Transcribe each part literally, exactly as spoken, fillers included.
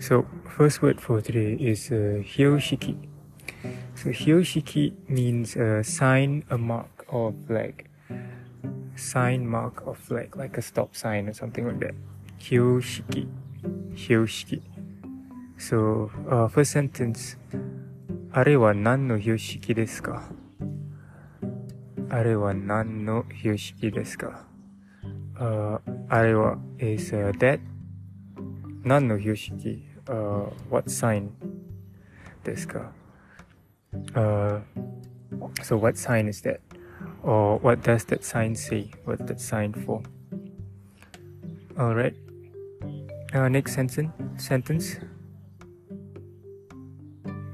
So, first word for today is uh, hyoushiki. So, hyoushiki means a sign, a mark, or a flag. Sign, mark, or flag, like a stop sign or something like that. Hyoushiki. Hyoushiki. So, uh, first sentence. あれは何の標識ですか? あれは何の標識ですか? Uh, あれは is uh, that. 何の標識? Uh, what sign ですか? Uh, so what sign is that? Or what does that sign say? What's that sign for? Alright. Uh, next sentence. sentence.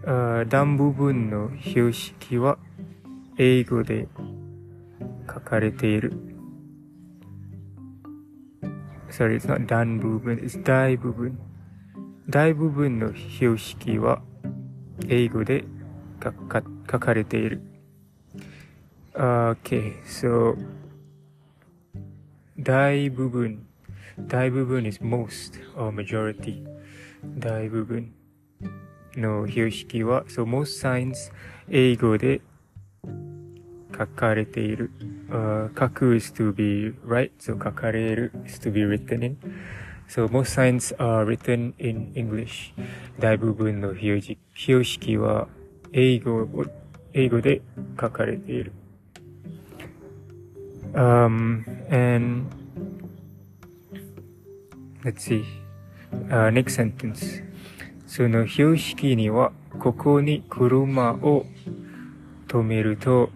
Uh, ダイブブンの標識は英語で書かれている。Sorry, it's not ダイブブン, it's 大部分。大部分の標識は英語で書か、書かれている。Okay, so 大部分。大部分 is most or majority. 大部分の標識は、so most signs 英語で書かれている。Uh, 書く is to be right, so 書かれる is to be written in. So most signs are written in English. 大部分の標識、標識は英語、英語で書かれている。Um, and let's see. Uh, next sentence. その標識にはここに車を止めると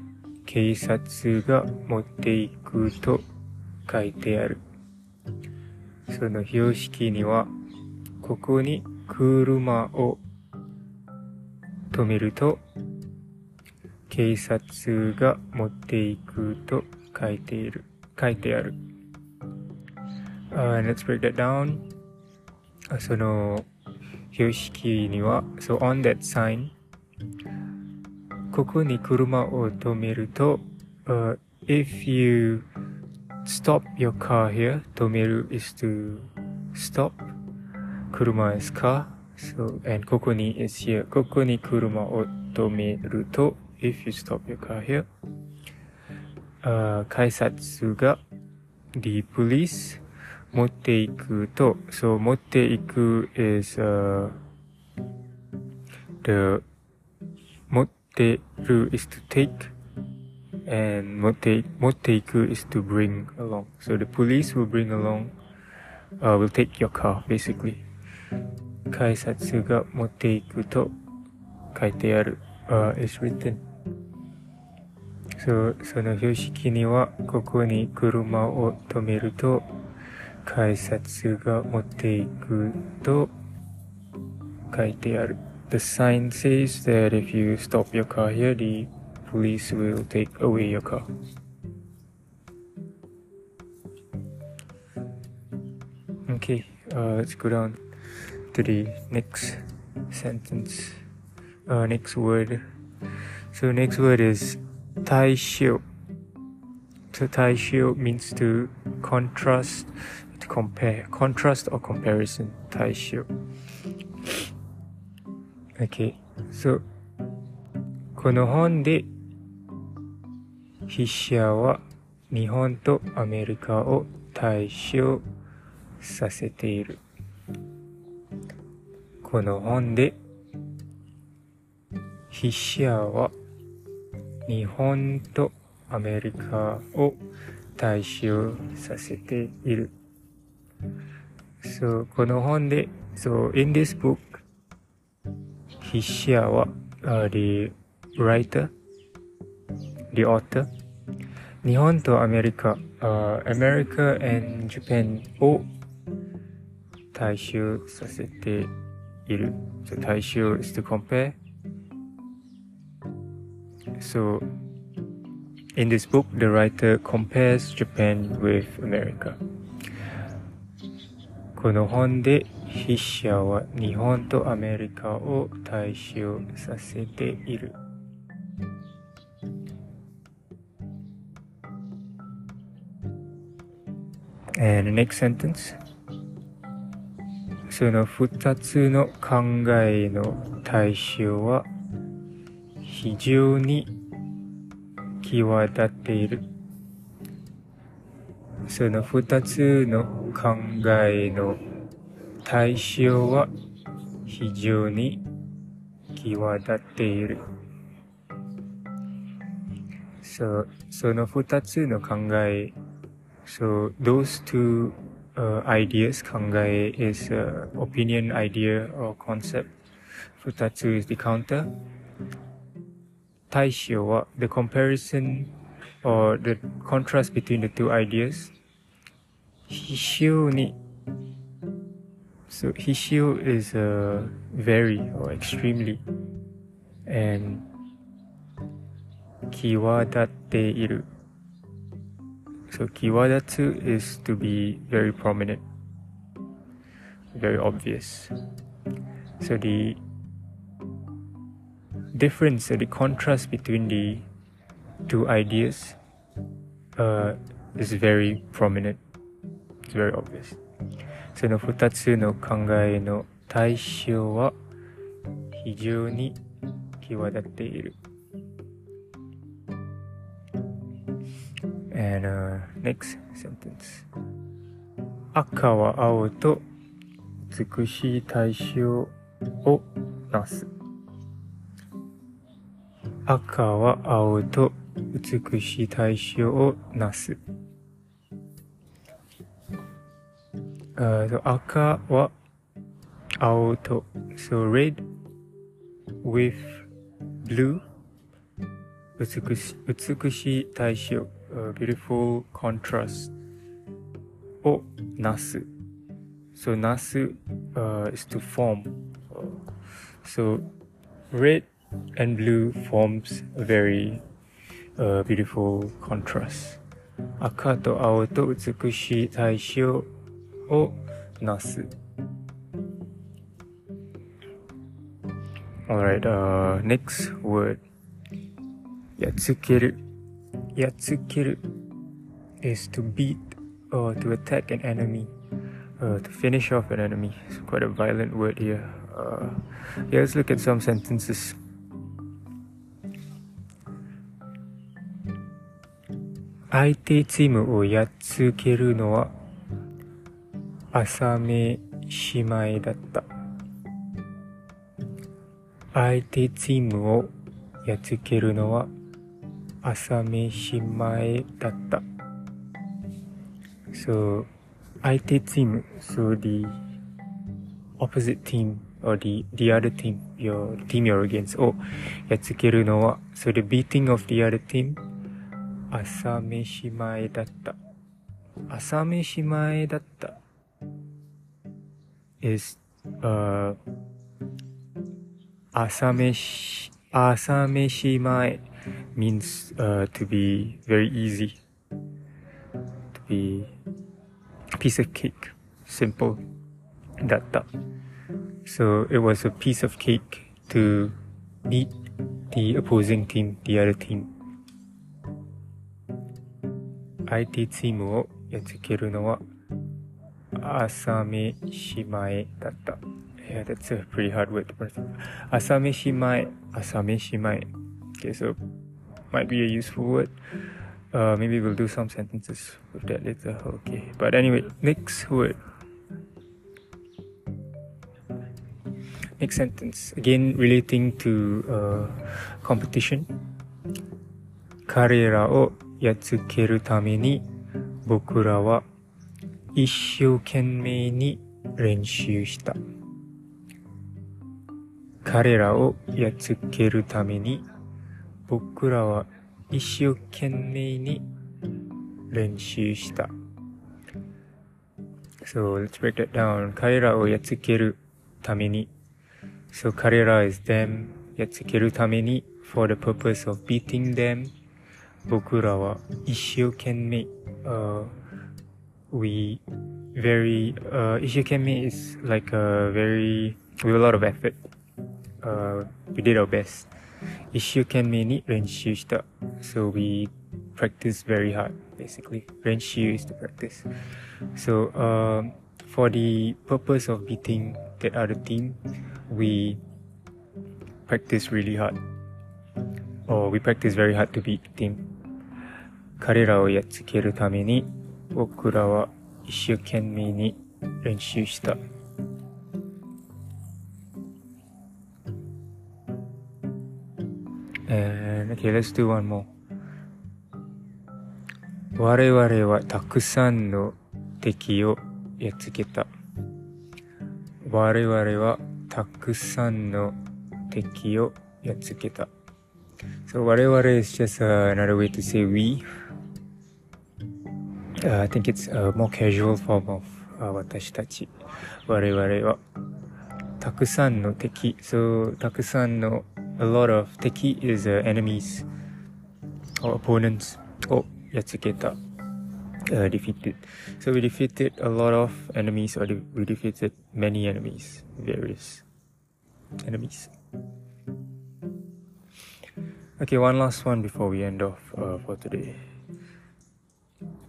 警察が持っていくと書いてある。その標識にはここに車を止めると警察が持っていくと書いている。書いてある。Uh, let's break that down. その標識には、so on that sign ここに車を止めると、uh, if you stop your car here 止める is to stop 車 is car so, and ここに is here ここに車を止めると if you stop your car here、uh, 改札が the police持っていくと so 持っていく is、uh, the 持ってる is to take and 持って、持っていく is to bring along so the police will bring along、uh, will take your car basically 改札が持っていくと書いてある、uh, is written so その標識にはここに車を止めると改札が持っていくと書いてある。The sign says that if you stop your car here, the police will take away your car. Okay, uh, let's go down to the next sentence. Uh, next word. So next word is Taishio. So Taishio means to contrast. Compare, contrast or comparison, Taishio. Okay, so この本で筆者は日本とアメリカを対照させている。この本で筆者は日本とアメリカを対照させている。So, この本で so in this book 筆者は、uh, the writer the author 日本とアメリカ、uh, America and Japan を対照させている so 対照 is to compare so in this book the writer compares Japan with Americaこの本で筆者は日本とアメリカを対照させている。And the next sentence. その二つの考えの対象は非常に際立っている。その二つの考えの対象は非常に際立っている。So, その二つの考え So, those two uh, ideas, 考え is uh, opinion, idea, or concept. 二つ is the counter. 対象は the comparison or the contrast between the two ideas. 比較に So, Ishiu is uh, very or extremely, and kiwadateiru. So, kiwadatsu is to be very prominent, very obvious. So, the difference or the contrast between the two ideas uh, is very prominent, it's very obvious.その二つの考えの対象は非常に際立っている。And、uh, next sentence. 赤は青と美しい対象をなす。赤は青と美しい対象をなす。Uh, so, aka wa ao to. So, red with blue. Utsukushi, utsukushi taishio. Uh, beautiful contrast. O nasu. So, nasu uh, is to form. So, red and blue forms a very uh, beautiful contrast. Aka to ao to utsukushi taishio.をなす。 Alright,、uh, next word. やつける。やつける is to beat or to attack an enemy,、uh, to finish off an enemy. It's quite a violent word here.、Uh, yeah, let's look at some sentences.相手チームをやっつけるのはAsame Shimaidata. 相手チームをやっつけるのは Asame Shimaidata. So, 相手チーム So, the opposite team or the, the other team, your team you're against. をやっつけるのは So, the beating of the other team, Asame Shimaidata. Asame Shimaidata.Is uh, asame shi, asame shimai means uh, to be very easy, to be a piece of cake, simple, datta. So it was a piece of cake to beat the opposing team, the other team. 相手チームをやっつけるのはAsame Shimai Datta. Yeah, that's a pretty hard word to pronounce. Asame Shimai. Asame Shimai. Okay, so might be a useful word. Uh, maybe we'll do some sentences with that later. Okay, but anyway, next word. Next sentence. Again, relating to uh, competition. Karera o yatsukeru tame ni bokura wa Ishiu Kenme ni renshū shita. Karera o yatsukeru tame ni bokura wa Ishiu Kenme ni renshū shita. So let's break that down. Karera o yatsukeru tame ni. So karera is them. Yatsukeru tame ni for the purpose of beating them. Bokura wa Ishiu Kenme. Uh,We very, uh, Ishiu Kenme is like a very, with a lot of effort. Uh, we did our best. Ishiu Kenme ni renshū shita. So we practiced very hard, basically. Renshū is to practice. So, um, for the purpose of beating that other team, we practice really hard, or we practice very hard to beat the team. 彼らをやっつけるために僕らは一生懸命に練習した。And okay, let's do one more. 我々はたくさんの敵をやっつけた。我々はたくさんの敵をやっつけた。So 我々 is just、uh, another way to say we. Uh, I think it's a more casual form of、uh, 私たち。我々はたくさんの敵。So たくさんの a lot of 敵 is、uh, enemies or opponents. Oh, yatsuketa, uh, defeated. So we defeated a lot of enemies, or we defeated many enemies, various enemies. Okay, one last one before we end off、uh, for today.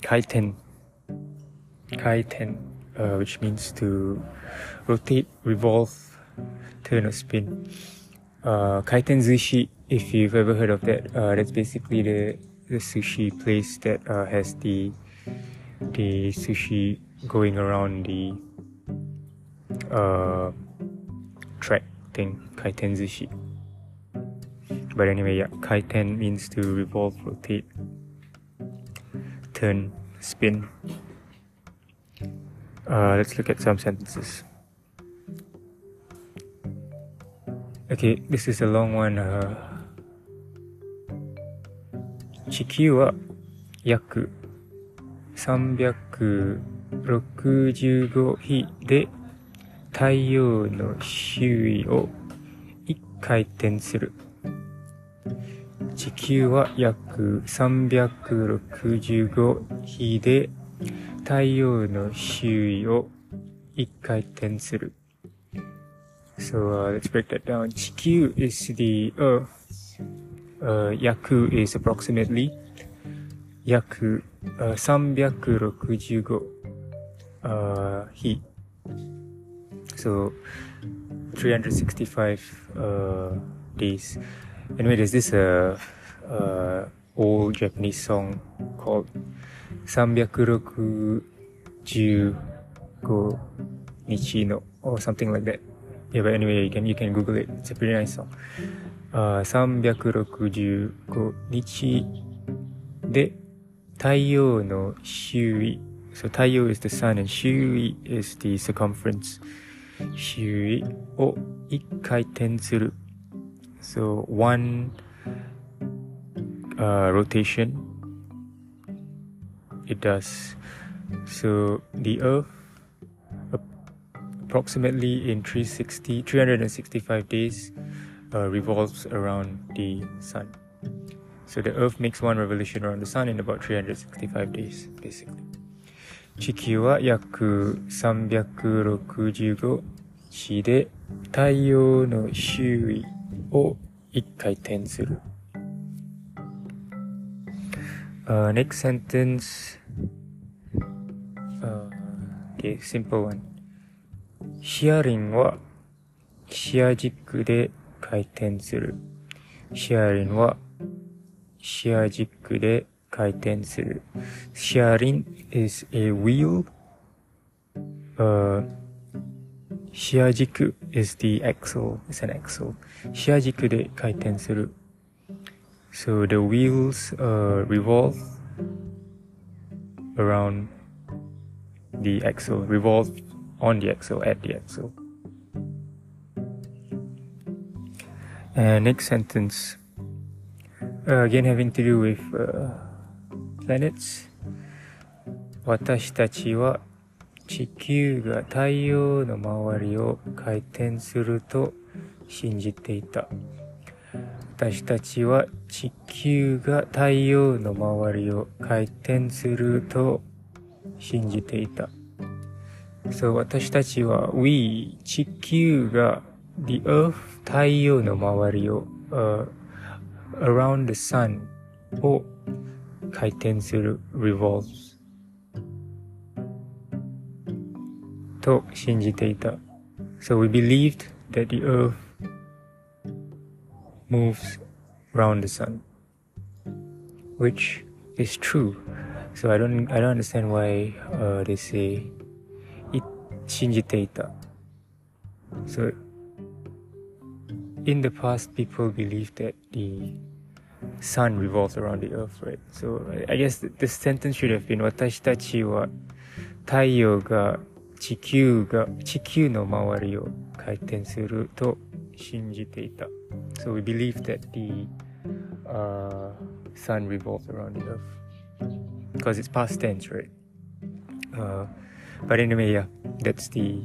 Kaiten. Kaiten, uh, which means to rotate, revolve, turn or spin. Uh, Kaitenzushi, if you've ever heard of that, uh, that's basically the, the sushi place that uh, has the, the sushi going around the uh, track thing, Kaitenzushi. But anyway, yeah, kaiten means to revolve, rotate, turn, spin. Uh, let's look at some sentences. Okay, this is a long one. Uh, 地球は約さんびゃくろくじゅうご日で太陽の周囲をいち回転する。地球は約さんびゃくろくじゅうご日で太陽の周囲をいち回転する。So、uh, let's break that down. 地球 is the earth. Uh, yaku is approximately. Yaku、uh, さんびゃくろくじゅうご、uh, 日。So, three hundred sixty-five、uh, days.Anyway, there's this uh, uh, old Japanese song called sanbyaku rokujūgo-nichi no, or something like that. Yeah, but anyway, you can, you can Google it. It's a pretty nice song. Uh, さんびゃくろくじゅうごにちで太陽の周囲 So, 太陽 is the sun and 周囲 is the circumference. 周囲を一回転する。So one uh, rotation it does. So the earth uh, approximately in three hundred sixty-five days uh, revolves around the sun. So the earth makes one revolution around the sun in about three hundred sixty-five days basically. 地球は約さんびゃくろくじゅうご日で太陽の周囲を一回転する。Uh, next sentence. Uh, okay, simple one. シアリンはシア軸で回転する。シアリンはシア軸で回転する。シアリン is a wheel. Uh,Shiajiku is the axle, it's an axle. Shiajiku de kaiten suru. So the wheels uh, revolve around the axle, revolve on the axle, at the axle. And next sentence. Uh, again, having to do with uh, planets. Watashi tachi wa.地球が太陽の周りを回転すると信じていた。私たちは地球が太陽の周りを回転すると信じていた。そう、私たちは we 地球が the earth 太陽の周りを、uh, around the sun を回転する revolves と信じていた。So we believed that the earth moves round the sun, which is true. So I don't, I don't understand why uh, they say it shinjiteita. So in the past, people believed that the sun revolves around the earth, right? So I guess the, the sentence should have been watashi tachi wa taiyō ga chikyū ga chikyū no mawari wo kaiten suru to shinjiteita. So we believe that the uh, sun revolves around the earth because it's past tense, right? Uh, but anyway, yeah, that's the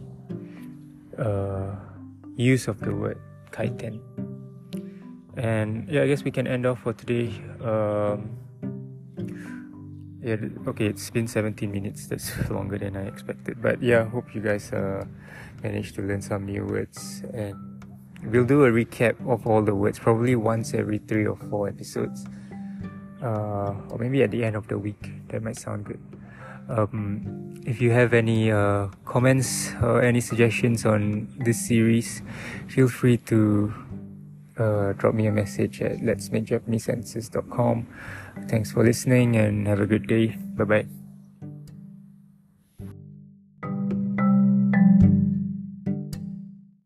uh, use of the word kaiten. And yeah, I guess we can end off for today. Um, yeah, okay, it's been seventeen minutes. That's longer than I expected. But yeah, hope you guys uh, managed to learn some new words, and we'll do a recap of all the words, probably once every three or four episodes, uh, or maybe at the end of the week. That might sound good. Um, if you have any uh, comments or any suggestions on this series, feel free to uh, drop me a message at letsmakejapanesesenses dot com. Thanks for listening and have a good day. Bye bye.